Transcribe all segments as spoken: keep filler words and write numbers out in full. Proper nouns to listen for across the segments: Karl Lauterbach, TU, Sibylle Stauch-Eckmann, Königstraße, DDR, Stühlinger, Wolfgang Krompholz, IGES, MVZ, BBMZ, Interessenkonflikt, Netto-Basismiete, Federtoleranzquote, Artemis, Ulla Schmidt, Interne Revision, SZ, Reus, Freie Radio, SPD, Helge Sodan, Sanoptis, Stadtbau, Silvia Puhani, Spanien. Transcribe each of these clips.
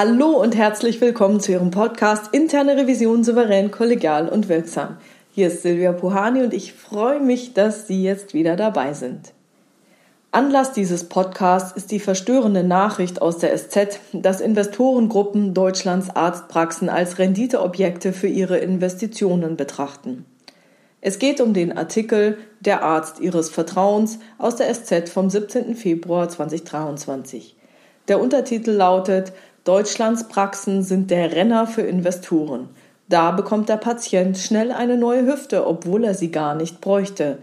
Hallo und herzlich willkommen zu Ihrem Podcast Interne Revision souverän, kollegial und wirksam. Hier ist Silvia Puhani und ich freue mich, dass Sie jetzt wieder dabei sind. Anlass dieses Podcasts ist die verstörende Nachricht aus der S Z, dass Investorengruppen Deutschlands Arztpraxen als Renditeobjekte für ihre Investitionen betrachten. Es geht um den Artikel Der Arzt Ihres Vertrauens aus der S Z vom siebzehnten Februar zweitausenddreiundzwanzig. Der Untertitel lautet: Deutschlands Praxen sind der Renner für Investoren. Da bekommt der Patient schnell eine neue Hüfte, obwohl er sie gar nicht bräuchte.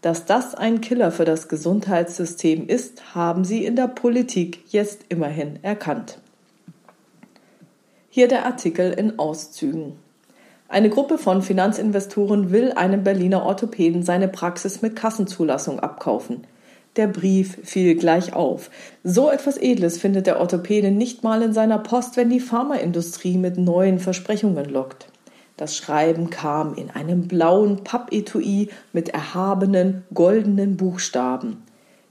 Dass das ein Killer für das Gesundheitssystem ist, haben sie in der Politik jetzt immerhin erkannt. Hier der Artikel in Auszügen. Eine Gruppe von Finanzinvestoren will einem Berliner Orthopäden seine Praxis mit Kassenzulassung abkaufen. Der Brief fiel gleich auf. So etwas Edles findet der Orthopäde nicht mal in seiner Post, wenn die Pharmaindustrie mit neuen Versprechungen lockt. Das Schreiben kam in einem blauen Pappetui mit erhabenen, goldenen Buchstaben.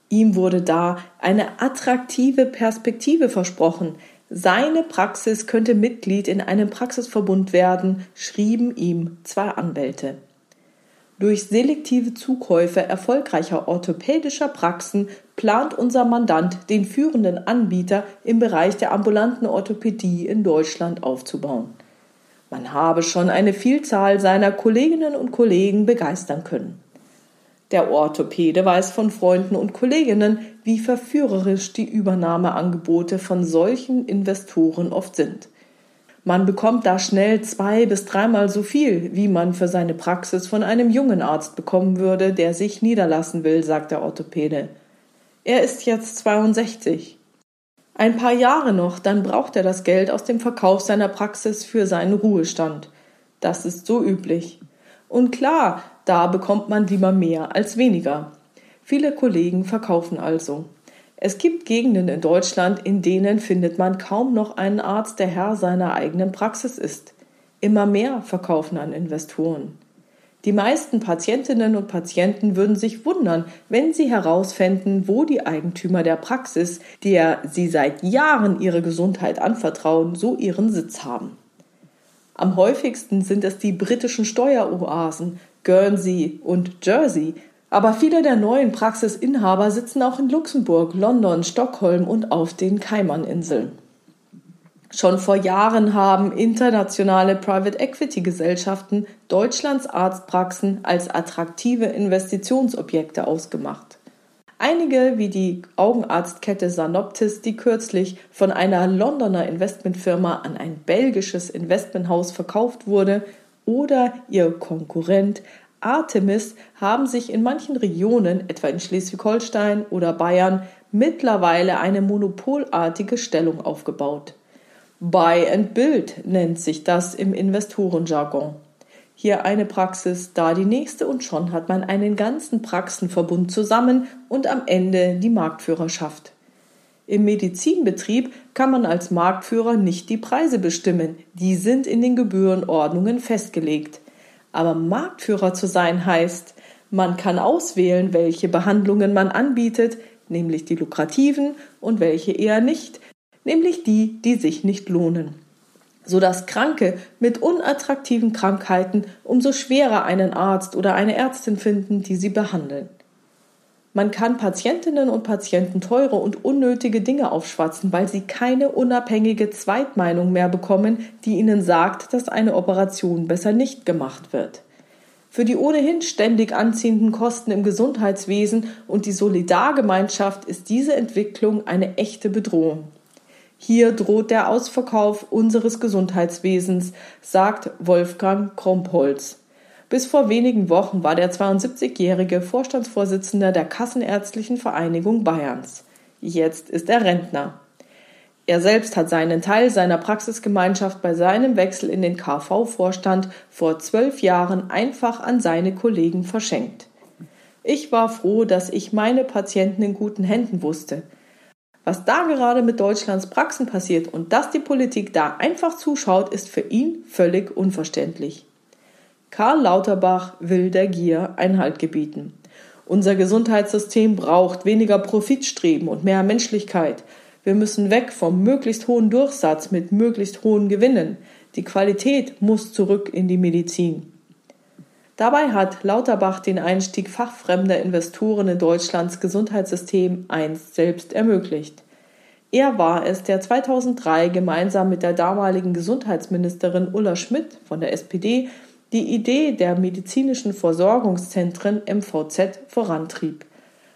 Ihm wurde da eine attraktive Perspektive versprochen. Seine Praxis könnte Mitglied in einem Praxisverbund werden, schrieben ihm zwei Anwälte. Durch selektive Zukäufe erfolgreicher orthopädischer Praxen plant unser Mandant, den führenden Anbieter im Bereich der ambulanten Orthopädie in Deutschland aufzubauen. Man habe schon eine Vielzahl seiner Kolleginnen und Kollegen begeistern können. Der Orthopäde weiß von Freunden und Kolleginnen, wie verführerisch die Übernahmeangebote von solchen Investoren oft sind. Man bekommt da schnell zwei- bis dreimal so viel, wie man für seine Praxis von einem jungen Arzt bekommen würde, der sich niederlassen will, sagt der Orthopäde. Er ist jetzt zweiundsechzig. Ein paar Jahre noch, dann braucht er das Geld aus dem Verkauf seiner Praxis für seinen Ruhestand. Das ist so üblich. Und klar, da bekommt man lieber mehr als weniger. Viele Kollegen verkaufen also. Es gibt Gegenden in Deutschland, in denen findet man kaum noch einen Arzt, der Herr seiner eigenen Praxis ist. Immer mehr verkaufen an Investoren. Die meisten Patientinnen und Patienten würden sich wundern, wenn sie herausfänden, wo die Eigentümer der Praxis, der sie seit Jahren ihre Gesundheit anvertrauen, so ihren Sitz haben. Am häufigsten sind es die britischen Steueroasen Guernsey und Jersey, aber viele der neuen Praxisinhaber sitzen auch in Luxemburg, London, Stockholm und auf den Kaimaninseln. Schon vor Jahren haben internationale Private-Equity-Gesellschaften Deutschlands Arztpraxen als attraktive Investitionsobjekte ausgemacht. Einige, wie die Augenarztkette Sanoptis, die kürzlich von einer Londoner Investmentfirma an ein belgisches Investmenthaus verkauft wurde, oder ihr Konkurrent Artemis haben sich in manchen Regionen, etwa in Schleswig-Holstein oder Bayern, mittlerweile eine monopolartige Stellung aufgebaut. Buy and Build nennt sich das im Investorenjargon. Hier eine Praxis, da die nächste und schon hat man einen ganzen Praxenverbund zusammen und am Ende die Marktführerschaft. Im Medizinbetrieb kann man als Marktführer nicht die Preise bestimmen, die sind in den Gebührenordnungen festgelegt. Aber Marktführer zu sein heißt, man kann auswählen, welche Behandlungen man anbietet, nämlich die lukrativen und welche eher nicht, nämlich die, die sich nicht lohnen, sodass Kranke mit unattraktiven Krankheiten umso schwerer einen Arzt oder eine Ärztin finden, die sie behandeln. Man kann Patientinnen und Patienten teure und unnötige Dinge aufschwatzen, weil sie keine unabhängige Zweitmeinung mehr bekommen, die ihnen sagt, dass eine Operation besser nicht gemacht wird. Für die ohnehin ständig anziehenden Kosten im Gesundheitswesen und die Solidargemeinschaft ist diese Entwicklung eine echte Bedrohung. Hier droht der Ausverkauf unseres Gesundheitswesens, sagt Wolfgang Krompholz. Bis vor wenigen Wochen war der zweiundsiebzigjährige Vorstandsvorsitzender der Kassenärztlichen Vereinigung Bayerns. Jetzt ist er Rentner. Er selbst hat seinen Teil seiner Praxisgemeinschaft bei seinem Wechsel in den K V-Vorstand vor zwölf Jahren einfach an seine Kollegen verschenkt. Ich war froh, dass ich meine Patienten in guten Händen wusste. Was da gerade mit Deutschlands Praxen passiert und dass die Politik da einfach zuschaut, ist für ihn völlig unverständlich. Karl Lauterbach will der Gier Einhalt gebieten. Unser Gesundheitssystem braucht weniger Profitstreben und mehr Menschlichkeit. Wir müssen weg vom möglichst hohen Durchsatz mit möglichst hohen Gewinnen. Die Qualität muss zurück in die Medizin. Dabei hat Lauterbach den Einstieg fachfremder Investoren in Deutschlands Gesundheitssystem einst selbst ermöglicht. Er war es, der zweitausenddrei gemeinsam mit der damaligen Gesundheitsministerin Ulla Schmidt von der S P D die Idee der medizinischen Versorgungszentren M V Z vorantrieb.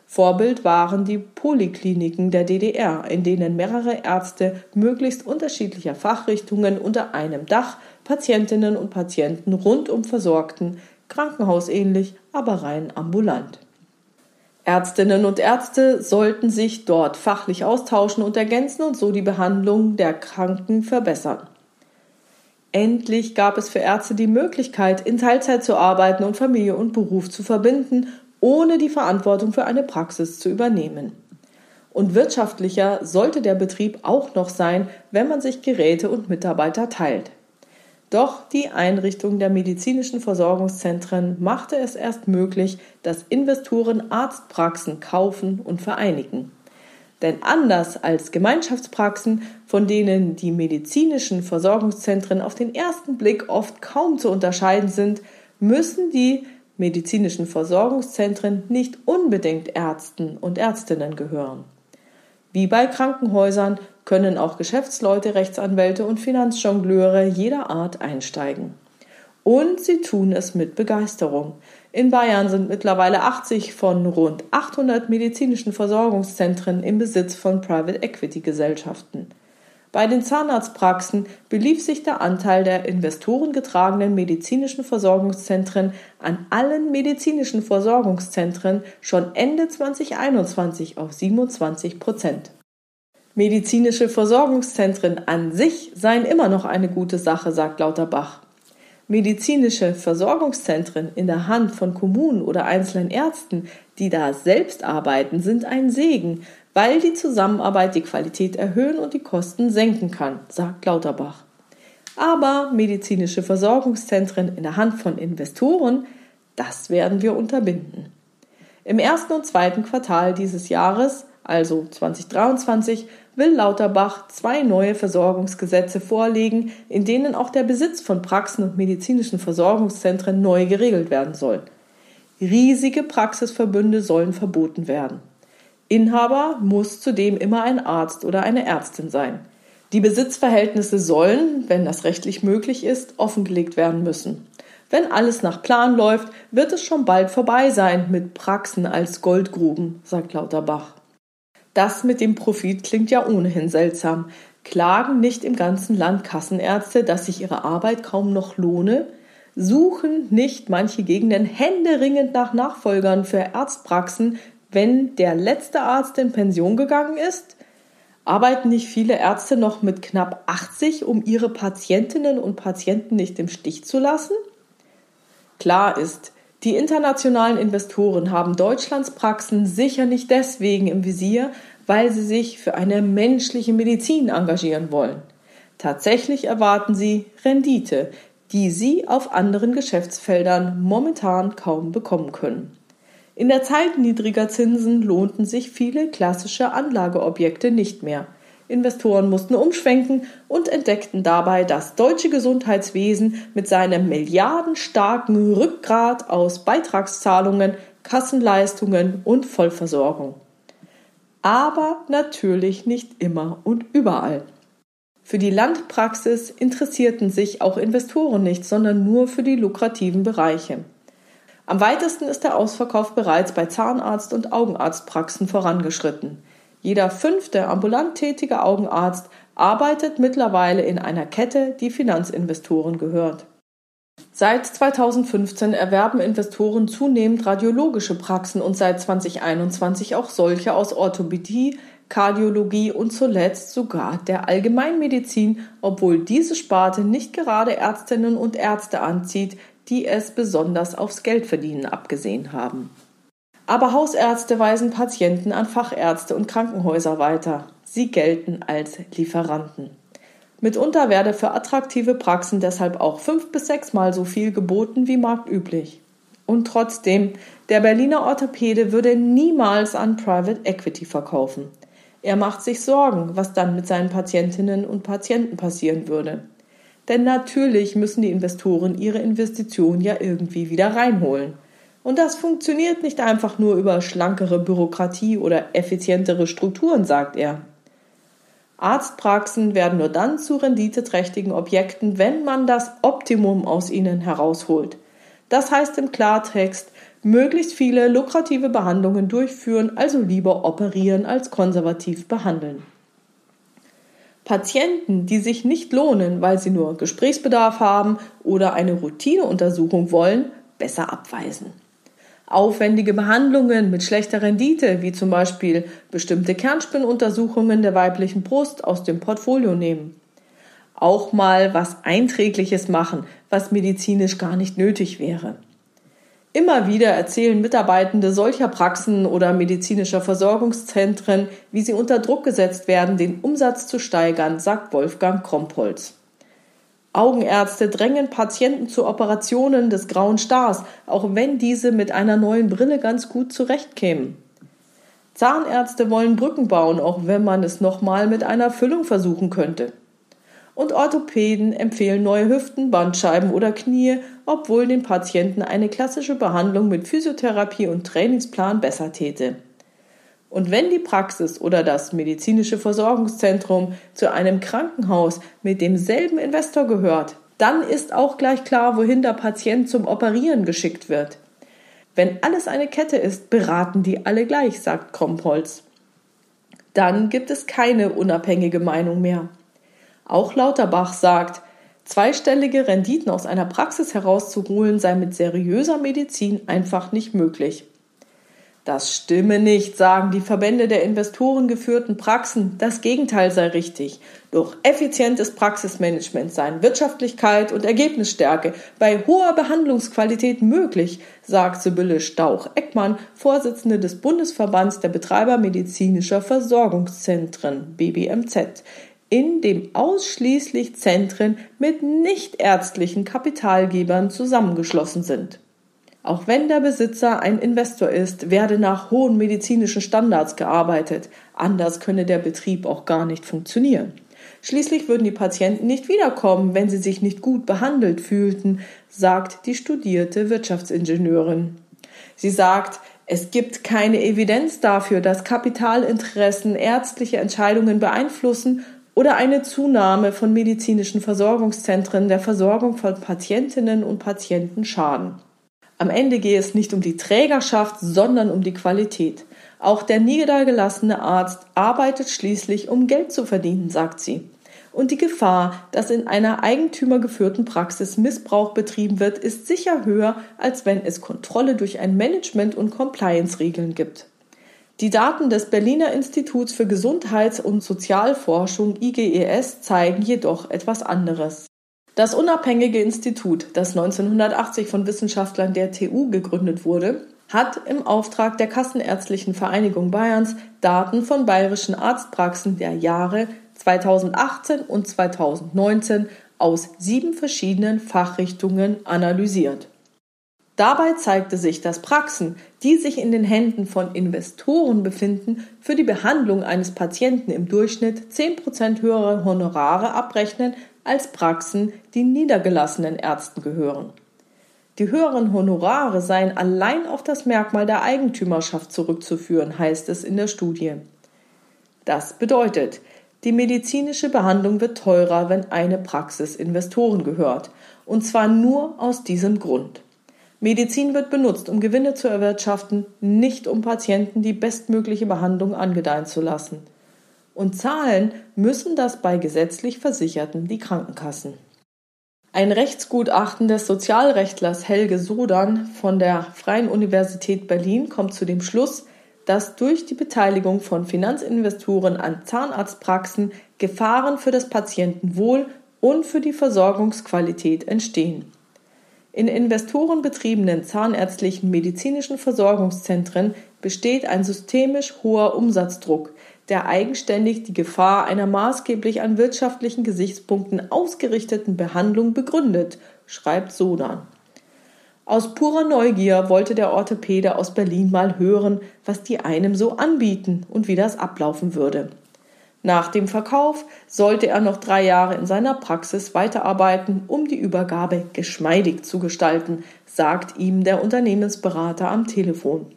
Vorbild waren die Polikliniken der D D R, in denen mehrere Ärzte möglichst unterschiedlicher Fachrichtungen unter einem Dach Patientinnen und Patienten rundum versorgten, krankenhausähnlich, aber rein ambulant. Ärztinnen und Ärzte sollten sich dort fachlich austauschen und ergänzen und so die Behandlung der Kranken verbessern. Endlich gab es für Ärzte die Möglichkeit, in Teilzeit zu arbeiten und Familie und Beruf zu verbinden, ohne die Verantwortung für eine Praxis zu übernehmen. Und wirtschaftlicher sollte der Betrieb auch noch sein, wenn man sich Geräte und Mitarbeiter teilt. Doch die Einrichtung der medizinischen Versorgungszentren machte es erst möglich, dass Investoren Arztpraxen kaufen und vereinigen. Denn anders als Gemeinschaftspraxen, von denen die medizinischen Versorgungszentren auf den ersten Blick oft kaum zu unterscheiden sind, müssen die medizinischen Versorgungszentren nicht unbedingt Ärzten und Ärztinnen gehören. Wie bei Krankenhäusern können auch Geschäftsleute, Rechtsanwälte und Finanzjongleure jeder Art einsteigen. Und sie tun es mit Begeisterung. In Bayern sind mittlerweile achtzig von rund achthundert medizinischen Versorgungszentren im Besitz von Private-Equity-Gesellschaften. Bei den Zahnarztpraxen belief sich der Anteil der investorengetragenen medizinischen Versorgungszentren an allen medizinischen Versorgungszentren schon Ende zweitausendeinundzwanzig auf siebenundzwanzig Prozent. Medizinische Versorgungszentren an sich seien immer noch eine gute Sache, sagt Lauterbach. Medizinische Versorgungszentren in der Hand von Kommunen oder einzelnen Ärzten, die da selbst arbeiten, sind ein Segen, weil die Zusammenarbeit die Qualität erhöhen und die Kosten senken kann, sagt Lauterbach. Aber medizinische Versorgungszentren in der Hand von Investoren, das werden wir unterbinden. Im ersten und zweiten Quartal dieses Jahres, also zweitausenddreiundzwanzig, will Lauterbach zwei neue Versorgungsgesetze vorlegen, in denen auch der Besitz von Praxen und medizinischen Versorgungszentren neu geregelt werden soll. Riesige Praxisverbünde sollen verboten werden. Inhaber muss zudem immer ein Arzt oder eine Ärztin sein. Die Besitzverhältnisse sollen, wenn das rechtlich möglich ist, offengelegt werden müssen. Wenn alles nach Plan läuft, wird es schon bald vorbei sein mit Praxen als Goldgruben, sagt Lauterbach. Das mit dem Profit klingt ja ohnehin seltsam. Klagen nicht im ganzen Land Kassenärzte, dass sich ihre Arbeit kaum noch lohne? Suchen nicht manche Gegenden händeringend nach Nachfolgern für Ärztpraxen, wenn der letzte Arzt in Pension gegangen ist? Arbeiten nicht viele Ärzte noch mit knapp achtzig, um ihre Patientinnen und Patienten nicht im Stich zu lassen? Klar ist, die internationalen Investoren haben Deutschlands Praxen sicher nicht deswegen im Visier, weil sie sich für eine menschliche Medizin engagieren wollen. Tatsächlich erwarten sie Rendite, die sie auf anderen Geschäftsfeldern momentan kaum bekommen können. In der Zeit niedriger Zinsen lohnten sich viele klassische Anlageobjekte nicht mehr. Investoren mussten umschwenken und entdeckten dabei das deutsche Gesundheitswesen mit seinem milliardenstarken Rückgrat aus Beitragszahlungen, Kassenleistungen und Vollversorgung. Aber natürlich nicht immer und überall. Für die Landpraxis interessierten sich auch Investoren nicht, sondern nur für die lukrativen Bereiche. Am weitesten ist der Ausverkauf bereits bei Zahnarzt- und Augenarztpraxen vorangeschritten. Jeder fünfte ambulant tätige Augenarzt arbeitet mittlerweile in einer Kette, die Finanzinvestoren gehört. Seit zweitausendfünfzehn erwerben Investoren zunehmend radiologische Praxen und seit zweitausendeinundzwanzig auch solche aus Orthopädie, Kardiologie und zuletzt sogar der Allgemeinmedizin, obwohl diese Sparte nicht gerade Ärztinnen und Ärzte anzieht, die es besonders aufs Geldverdienen abgesehen haben. Aber Hausärzte weisen Patienten an Fachärzte und Krankenhäuser weiter. Sie gelten als Lieferanten. Mitunter werde für attraktive Praxen deshalb auch fünf- bis sechsmal so viel geboten wie marktüblich. Und trotzdem, der Berliner Orthopäde würde niemals an Private Equity verkaufen. Er macht sich Sorgen, was dann mit seinen Patientinnen und Patienten passieren würde. Denn natürlich müssen die Investoren ihre Investition ja irgendwie wieder reinholen. Und das funktioniert nicht einfach nur über schlankere Bürokratie oder effizientere Strukturen, sagt er. Arztpraxen werden nur dann zu renditeträchtigen Objekten, wenn man das Optimum aus ihnen herausholt. Das heißt im Klartext, möglichst viele lukrative Behandlungen durchführen, also lieber operieren als konservativ behandeln. Patienten, die sich nicht lohnen, weil sie nur Gesprächsbedarf haben oder eine Routineuntersuchung wollen, besser abweisen. Aufwendige Behandlungen mit schlechter Rendite, wie zum Beispiel bestimmte Kernspinnuntersuchungen der weiblichen Brust, aus dem Portfolio nehmen. Auch mal was Einträgliches machen, was medizinisch gar nicht nötig wäre. Immer wieder erzählen Mitarbeitende solcher Praxen oder medizinischer Versorgungszentren, wie sie unter Druck gesetzt werden, den Umsatz zu steigern, sagt Wolfgang Krompholz. Augenärzte drängen Patienten zu Operationen des grauen Stars, auch wenn diese mit einer neuen Brille ganz gut zurechtkämen. Zahnärzte wollen Brücken bauen, auch wenn man es nochmal mit einer Füllung versuchen könnte. Und Orthopäden empfehlen neue Hüften, Bandscheiben oder Knie, obwohl den Patienten eine klassische Behandlung mit Physiotherapie und Trainingsplan besser täte. Und wenn die Praxis oder das medizinische Versorgungszentrum zu einem Krankenhaus mit demselben Investor gehört, dann ist auch gleich klar, wohin der Patient zum Operieren geschickt wird. Wenn alles eine Kette ist, beraten die alle gleich, sagt Krompholz. Dann gibt es keine unabhängige Meinung mehr. Auch Lauterbach sagt, zweistellige Renditen aus einer Praxis herauszuholen sei mit seriöser Medizin einfach nicht möglich. Das stimme nicht, sagen die Verbände der investorengeführten Praxen. Das Gegenteil sei richtig. Durch effizientes Praxismanagement seien Wirtschaftlichkeit und Ergebnisstärke bei hoher Behandlungsqualität möglich, sagt Sibylle Stauch-Eckmann, Vorsitzende des Bundesverbands der Betreiber medizinischer Versorgungszentren, B B M Z. In dem ausschließlich Zentren mit nichtärztlichen Kapitalgebern zusammengeschlossen sind. Auch wenn der Besitzer ein Investor ist, werde nach hohen medizinischen Standards gearbeitet. Anders könne der Betrieb auch gar nicht funktionieren. Schließlich würden die Patienten nicht wiederkommen, wenn sie sich nicht gut behandelt fühlten, sagt die studierte Wirtschaftsingenieurin. Sie sagt, es gibt keine Evidenz dafür, dass Kapitalinteressen ärztliche Entscheidungen beeinflussen oder eine Zunahme von medizinischen Versorgungszentren der Versorgung von Patientinnen und Patienten schaden. Am Ende gehe es nicht um die Trägerschaft, sondern um die Qualität. Auch der niedergelassene Arzt arbeitet schließlich, um Geld zu verdienen, sagt sie. Und die Gefahr, dass in einer eigentümergeführten Praxis Missbrauch betrieben wird, ist sicher höher, als wenn es Kontrolle durch ein Management- und Compliance-Regeln gibt. Die Daten des Berliner Instituts für Gesundheits- und Sozialforschung I G E S zeigen jedoch etwas anderes. Das unabhängige Institut, das neunzehnhundertachtzig von Wissenschaftlern der T U gegründet wurde, hat im Auftrag der Kassenärztlichen Vereinigung Bayerns Daten von bayerischen Arztpraxen der Jahre zweitausendachtzehn und zweitausendneunzehn aus sieben verschiedenen Fachrichtungen analysiert. Dabei zeigte sich, dass Praxen, die sich in den Händen von Investoren befinden, für die Behandlung eines Patienten im Durchschnitt zehn Prozent höhere Honorare abrechnen als Praxen, die niedergelassenen Ärzten gehören. Die höheren Honorare seien allein auf das Merkmal der Eigentümerschaft zurückzuführen, heißt es in der Studie. Das bedeutet, die medizinische Behandlung wird teurer, wenn eine Praxis Investoren gehört, und zwar nur aus diesem Grund. Medizin wird benutzt, um Gewinne zu erwirtschaften, nicht um Patienten die bestmögliche Behandlung angedeihen zu lassen. Und zahlen müssen das bei gesetzlich Versicherten die Krankenkassen. Ein Rechtsgutachten des Sozialrechtlers Helge Sodan von der Freien Universität Berlin kommt zu dem Schluss, dass durch die Beteiligung von Finanzinvestoren an Zahnarztpraxen Gefahren für das Patientenwohl und für die Versorgungsqualität entstehen. In investorenbetriebenen zahnärztlichen medizinischen Versorgungszentren besteht ein systemisch hoher Umsatzdruck, der eigenständig die Gefahr einer maßgeblich an wirtschaftlichen Gesichtspunkten ausgerichteten Behandlung begründet, schreibt Sodan. Aus purer Neugier wollte der Orthopäde aus Berlin mal hören, was die einem so anbieten und wie das ablaufen würde. Nach dem Verkauf sollte er noch drei Jahre in seiner Praxis weiterarbeiten, um die Übergabe geschmeidig zu gestalten, sagt ihm der Unternehmensberater am Telefon.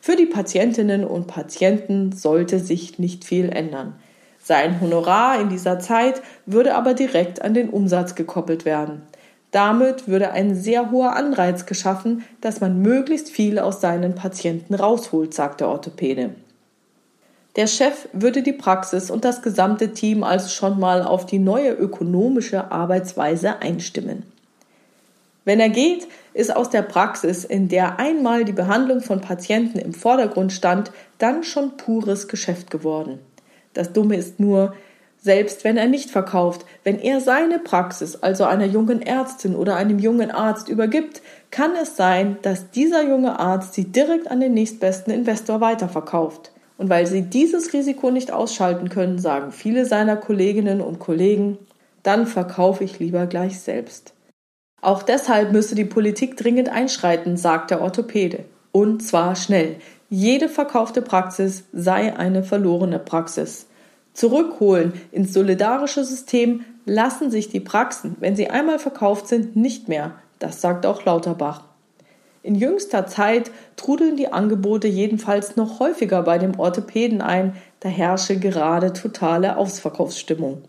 Für die Patientinnen und Patienten sollte sich nicht viel ändern. Sein Honorar in dieser Zeit würde aber direkt an den Umsatz gekoppelt werden. Damit würde ein sehr hoher Anreiz geschaffen, dass man möglichst viel aus seinen Patienten rausholt, sagt der Orthopäde. Der Chef würde die Praxis und das gesamte Team also schon mal auf die neue ökonomische Arbeitsweise einstimmen. Wenn er geht, ist aus der Praxis, in der einmal die Behandlung von Patienten im Vordergrund stand, dann schon pures Geschäft geworden. Das Dumme ist nur, selbst wenn er nicht verkauft, wenn er seine Praxis also einer jungen Ärztin oder einem jungen Arzt übergibt, kann es sein, dass dieser junge Arzt sie direkt an den nächstbesten Investor weiterverkauft. Und weil sie dieses Risiko nicht ausschalten können, sagen viele seiner Kolleginnen und Kollegen, dann verkaufe ich lieber gleich selbst. Auch deshalb müsste die Politik dringend einschreiten, sagt der Orthopäde. Und zwar schnell. Jede verkaufte Praxis sei eine verlorene Praxis. Zurückholen ins solidarische System lassen sich die Praxen, wenn sie einmal verkauft sind, nicht mehr. Das sagt auch Lauterbach. In jüngster Zeit trudeln die Angebote jedenfalls noch häufiger bei dem Orthopäden ein, da herrsche gerade totale Ausverkaufsstimmung.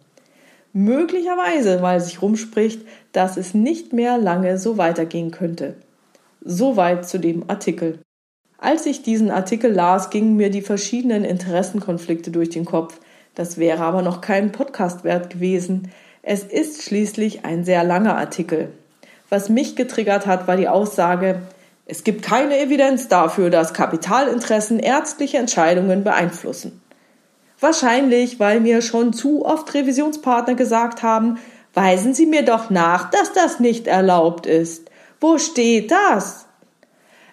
Möglicherweise, weil sich rumspricht, dass es nicht mehr lange so weitergehen könnte. Soweit zu dem Artikel. Als ich diesen Artikel las, gingen mir die verschiedenen Interessenkonflikte durch den Kopf. Das wäre aber noch kein Podcast wert gewesen. Es ist schließlich ein sehr langer Artikel. Was mich getriggert hat, war die Aussage: Es gibt keine Evidenz dafür, dass Kapitalinteressen ärztliche Entscheidungen beeinflussen. Wahrscheinlich, weil mir schon zu oft Revisionspartner gesagt haben, weisen Sie mir doch nach, dass das nicht erlaubt ist. Wo steht das?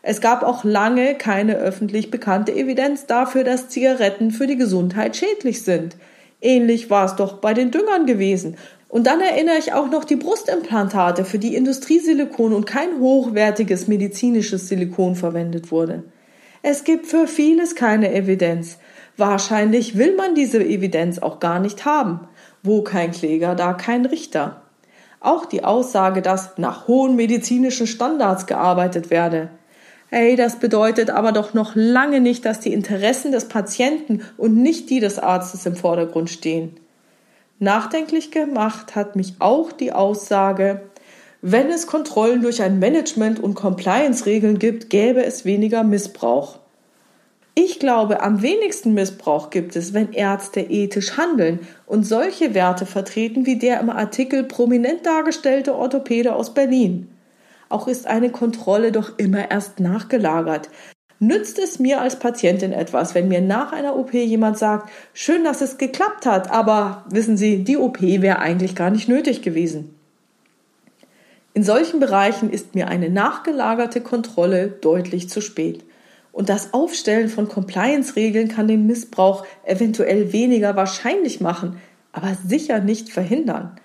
Es gab auch lange keine öffentlich bekannte Evidenz dafür, dass Zigaretten für die Gesundheit schädlich sind. Ähnlich war es doch bei den Düngern gewesen. Und dann erinnere ich auch noch die Brustimplantate, für die Industriesilikon und kein hochwertiges medizinisches Silikon verwendet wurde. Es gibt für vieles keine Evidenz. Wahrscheinlich will man diese Evidenz auch gar nicht haben. Wo kein Kläger, da kein Richter. Auch die Aussage, dass nach hohen medizinischen Standards gearbeitet werde. Hey, das bedeutet aber doch noch lange nicht, dass die Interessen des Patienten und nicht die des Arztes im Vordergrund stehen. Nachdenklich gemacht hat mich auch die Aussage, wenn es Kontrollen durch ein Management und Compliance-Regeln gibt, gäbe es weniger Missbrauch. Ich glaube, am wenigsten Missbrauch gibt es, wenn Ärzte ethisch handeln und solche Werte vertreten wie der im Artikel prominent dargestellte Orthopäde aus Berlin. Auch ist eine Kontrolle doch immer erst nachgelagert. Nützt es mir als Patientin etwas, wenn mir nach einer O P jemand sagt, schön, dass es geklappt hat, aber wissen Sie, die O P wäre eigentlich gar nicht nötig gewesen. In solchen Bereichen ist mir eine nachgelagerte Kontrolle deutlich zu spät. Und das Aufstellen von Compliance-Regeln kann den Missbrauch eventuell weniger wahrscheinlich machen, aber sicher nicht verhindern.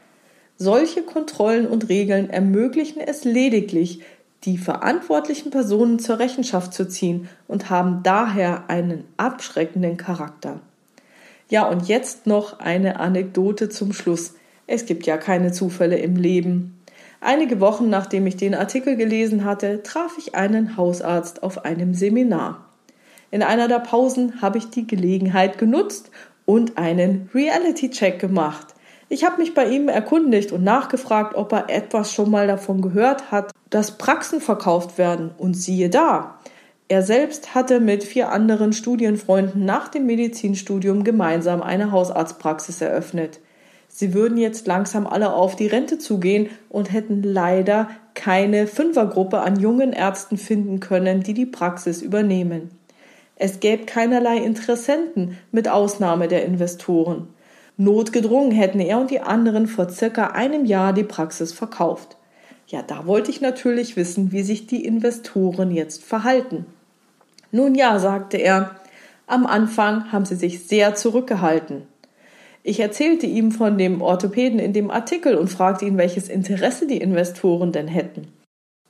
Solche Kontrollen und Regeln ermöglichen es lediglich, die verantwortlichen Personen zur Rechenschaft zu ziehen und haben daher einen abschreckenden Charakter. Ja, und jetzt noch eine Anekdote zum Schluss. Es gibt ja keine Zufälle im Leben. Einige Wochen, nachdem ich den Artikel gelesen hatte, traf ich einen Hausarzt auf einem Seminar. In einer der Pausen habe ich die Gelegenheit genutzt und einen Reality-Check gemacht. Ich habe mich bei ihm erkundigt und nachgefragt, ob er etwas schon mal davon gehört hat, dass Praxen verkauft werden. Und siehe da, er selbst hatte mit vier anderen Studienfreunden nach dem Medizinstudium gemeinsam eine Hausarztpraxis eröffnet. Sie würden jetzt langsam alle auf die Rente zugehen und hätten leider keine Fünfergruppe an jungen Ärzten finden können, die die Praxis übernehmen. Es gäbe keinerlei Interessenten, mit Ausnahme der Investoren. Notgedrungen hätten er und die anderen vor circa einem Jahr die Praxis verkauft. Ja, da wollte ich natürlich wissen, wie sich die Investoren jetzt verhalten. Nun ja, sagte er, am Anfang haben sie sich sehr zurückgehalten. Ich erzählte ihm von dem Orthopäden in dem Artikel und fragte ihn, welches Interesse die Investoren denn hätten.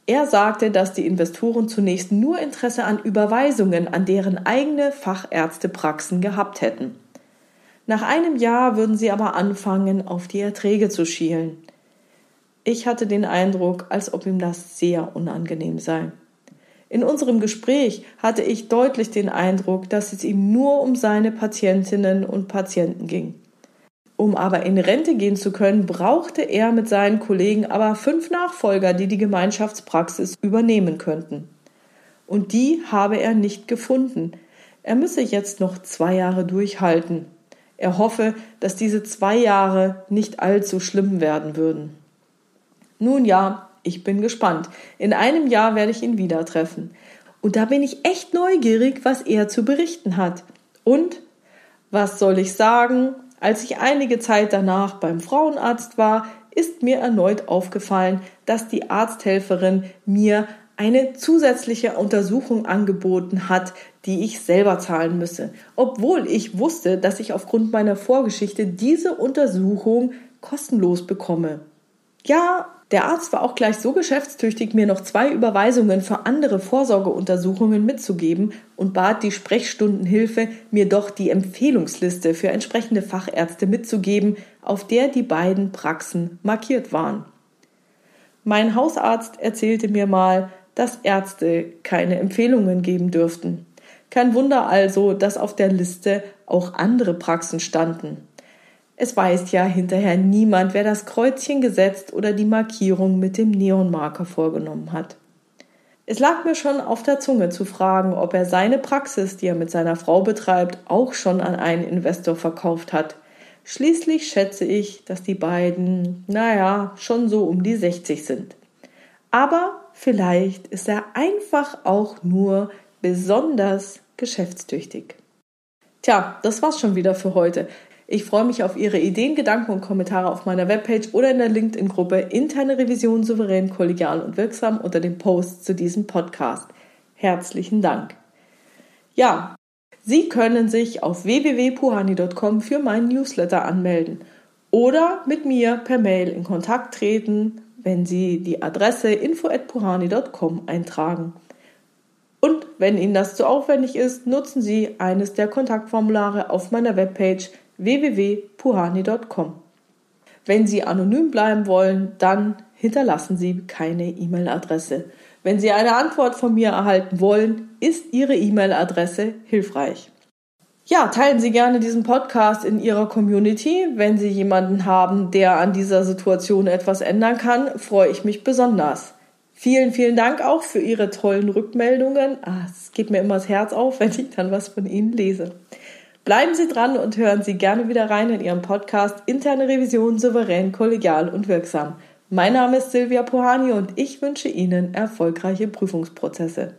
Er sagte, dass die Investoren zunächst nur Interesse an Überweisungen an deren eigene Fachärztepraxen gehabt hätten. Nach einem Jahr würden sie aber anfangen, auf die Erträge zu schielen. Ich hatte den Eindruck, als ob ihm das sehr unangenehm sei. In unserem Gespräch hatte ich deutlich den Eindruck, dass es ihm nur um seine Patientinnen und Patienten ging. Um aber in Rente gehen zu können, brauchte er mit seinen Kollegen aber fünf Nachfolger, die die Gemeinschaftspraxis übernehmen könnten. Und die habe er nicht gefunden. Er müsse jetzt noch zwei Jahre durchhalten. Er hoffe, dass diese zwei Jahre nicht allzu schlimm werden würden. Nun ja, ich bin gespannt. In einem Jahr werde ich ihn wieder treffen. Und da bin ich echt neugierig, was er zu berichten hat. Und, was soll ich sagen? Als ich einige Zeit danach beim Frauenarzt war, ist mir erneut aufgefallen, dass die Arzthelferin mir eine zusätzliche Untersuchung angeboten hat, die ich selber zahlen müsse, obwohl ich wusste, dass ich aufgrund meiner Vorgeschichte diese Untersuchung kostenlos bekomme. Ja, der Arzt war auch gleich so geschäftstüchtig, mir noch zwei Überweisungen für andere Vorsorgeuntersuchungen mitzugeben und bat die Sprechstundenhilfe, mir doch die Empfehlungsliste für entsprechende Fachärzte mitzugeben, auf der die beiden Praxen markiert waren. Mein Hausarzt erzählte mir mal, dass Ärzte keine Empfehlungen geben dürften. Kein Wunder also, dass auf der Liste auch andere Praxen standen. Es weiß ja hinterher niemand, wer das Kreuzchen gesetzt oder die Markierung mit dem Neonmarker vorgenommen hat. Es lag mir schon auf der Zunge zu fragen, ob er seine Praxis, die er mit seiner Frau betreibt, auch schon an einen Investor verkauft hat. Schließlich schätze ich, dass die beiden, naja, schon so um die sechzig sind. Aber vielleicht ist er einfach auch nur besonders geschäftstüchtig. Tja, das war's schon wieder für heute. Ich freue mich auf Ihre Ideen, Gedanken und Kommentare auf meiner Webpage oder in der LinkedIn-Gruppe Interne Revision souverän, kollegial und wirksam unter dem Post zu diesem Podcast. Herzlichen Dank. Ja, Sie können sich auf w w w punkt puhani punkt com für meinen Newsletter anmelden oder mit mir per Mail in Kontakt treten, wenn Sie die Adresse info at puhani punkt com eintragen. Und wenn Ihnen das zu aufwendig ist, nutzen Sie eines der Kontaktformulare auf meiner Webpage w w w punkt puhani punkt com. Wenn Sie anonym bleiben wollen, dann hinterlassen Sie keine E-Mail-Adresse. Wenn Sie eine Antwort von mir erhalten wollen, ist Ihre E-Mail-Adresse hilfreich. Ja, teilen Sie gerne diesen Podcast in Ihrer Community. Wenn Sie jemanden haben, der an dieser Situation etwas ändern kann, freue ich mich besonders. Vielen, vielen Dank auch für Ihre tollen Rückmeldungen. Ah, es geht mir immer das Herz auf, wenn ich dann was von Ihnen lese. Bleiben Sie dran und hören Sie gerne wieder rein in Ihrem Podcast Interne Revision souverän, kollegial und wirksam. Mein Name ist Silvia Puhani und ich wünsche Ihnen erfolgreiche Prüfungsprozesse.